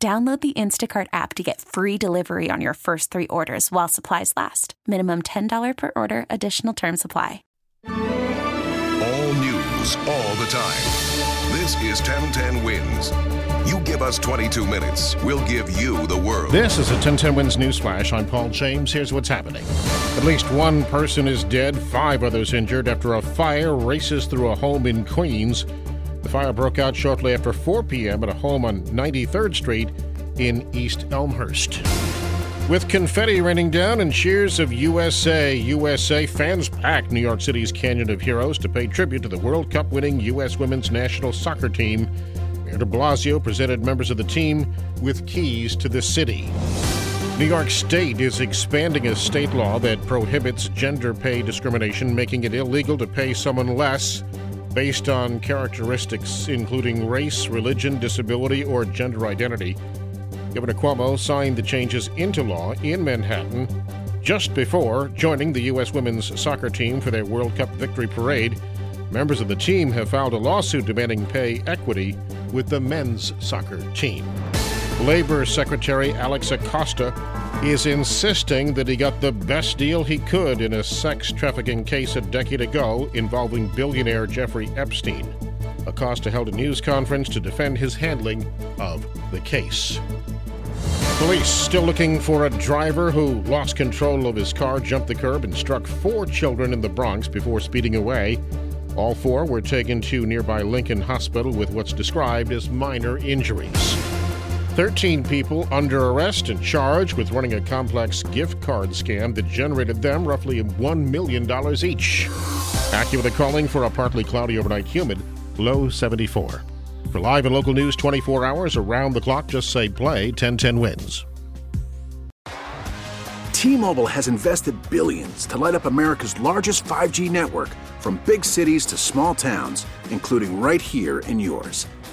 Download the Instacart app to get free delivery on your first three orders while supplies last. Minimum $10 per order. Additional terms apply. All news, all the time. This is 1010 Wins. You give us 22 minutes, we'll give you the world. This is a 1010 Wins Newsflash. I'm Paul James. Here's what's happening. At least one person is dead, 5 others injured after a fire races through a home in Queens. The fire broke out shortly after 4 p.m. at a home on 93rd Street in East Elmhurst. With confetti raining down and cheers of USA, USA, fans packed New York City's Canyon of Heroes to pay tribute to the World Cup-winning U.S. women's national soccer team. Mayor de Blasio presented members of the team with keys to the city. New York State is expanding a state law that prohibits gender pay discrimination, making it illegal to pay someone less based on characteristics including race, religion, disability, or gender identity. Governor Cuomo signed the changes into law in Manhattan just before joining the U.S. women's soccer team for their World Cup victory parade. Members of the team have filed a lawsuit demanding pay equity with the men's soccer team. Labor Secretary Alex Acosta is insisting that he got the best deal he could in a sex trafficking case a decade ago involving billionaire Jeffrey Epstein. Acosta held a news conference to defend his handling of the case. Police still looking for a driver who lost control of his car, jumped the curb, and struck 4 children in the Bronx before speeding away. All 4 were taken to nearby Lincoln Hospital with what's described as minor injuries. 13 people under arrest and charged with running a complex gift card scam that generated them roughly $1 million each. AccuWeather calling for a partly cloudy overnight humid, low 74. For live and local news 24 hours around the clock, just say play 1010 Wins. T-Mobile has invested billions to light up America's largest 5G network, from big cities to small towns, including right here in yours.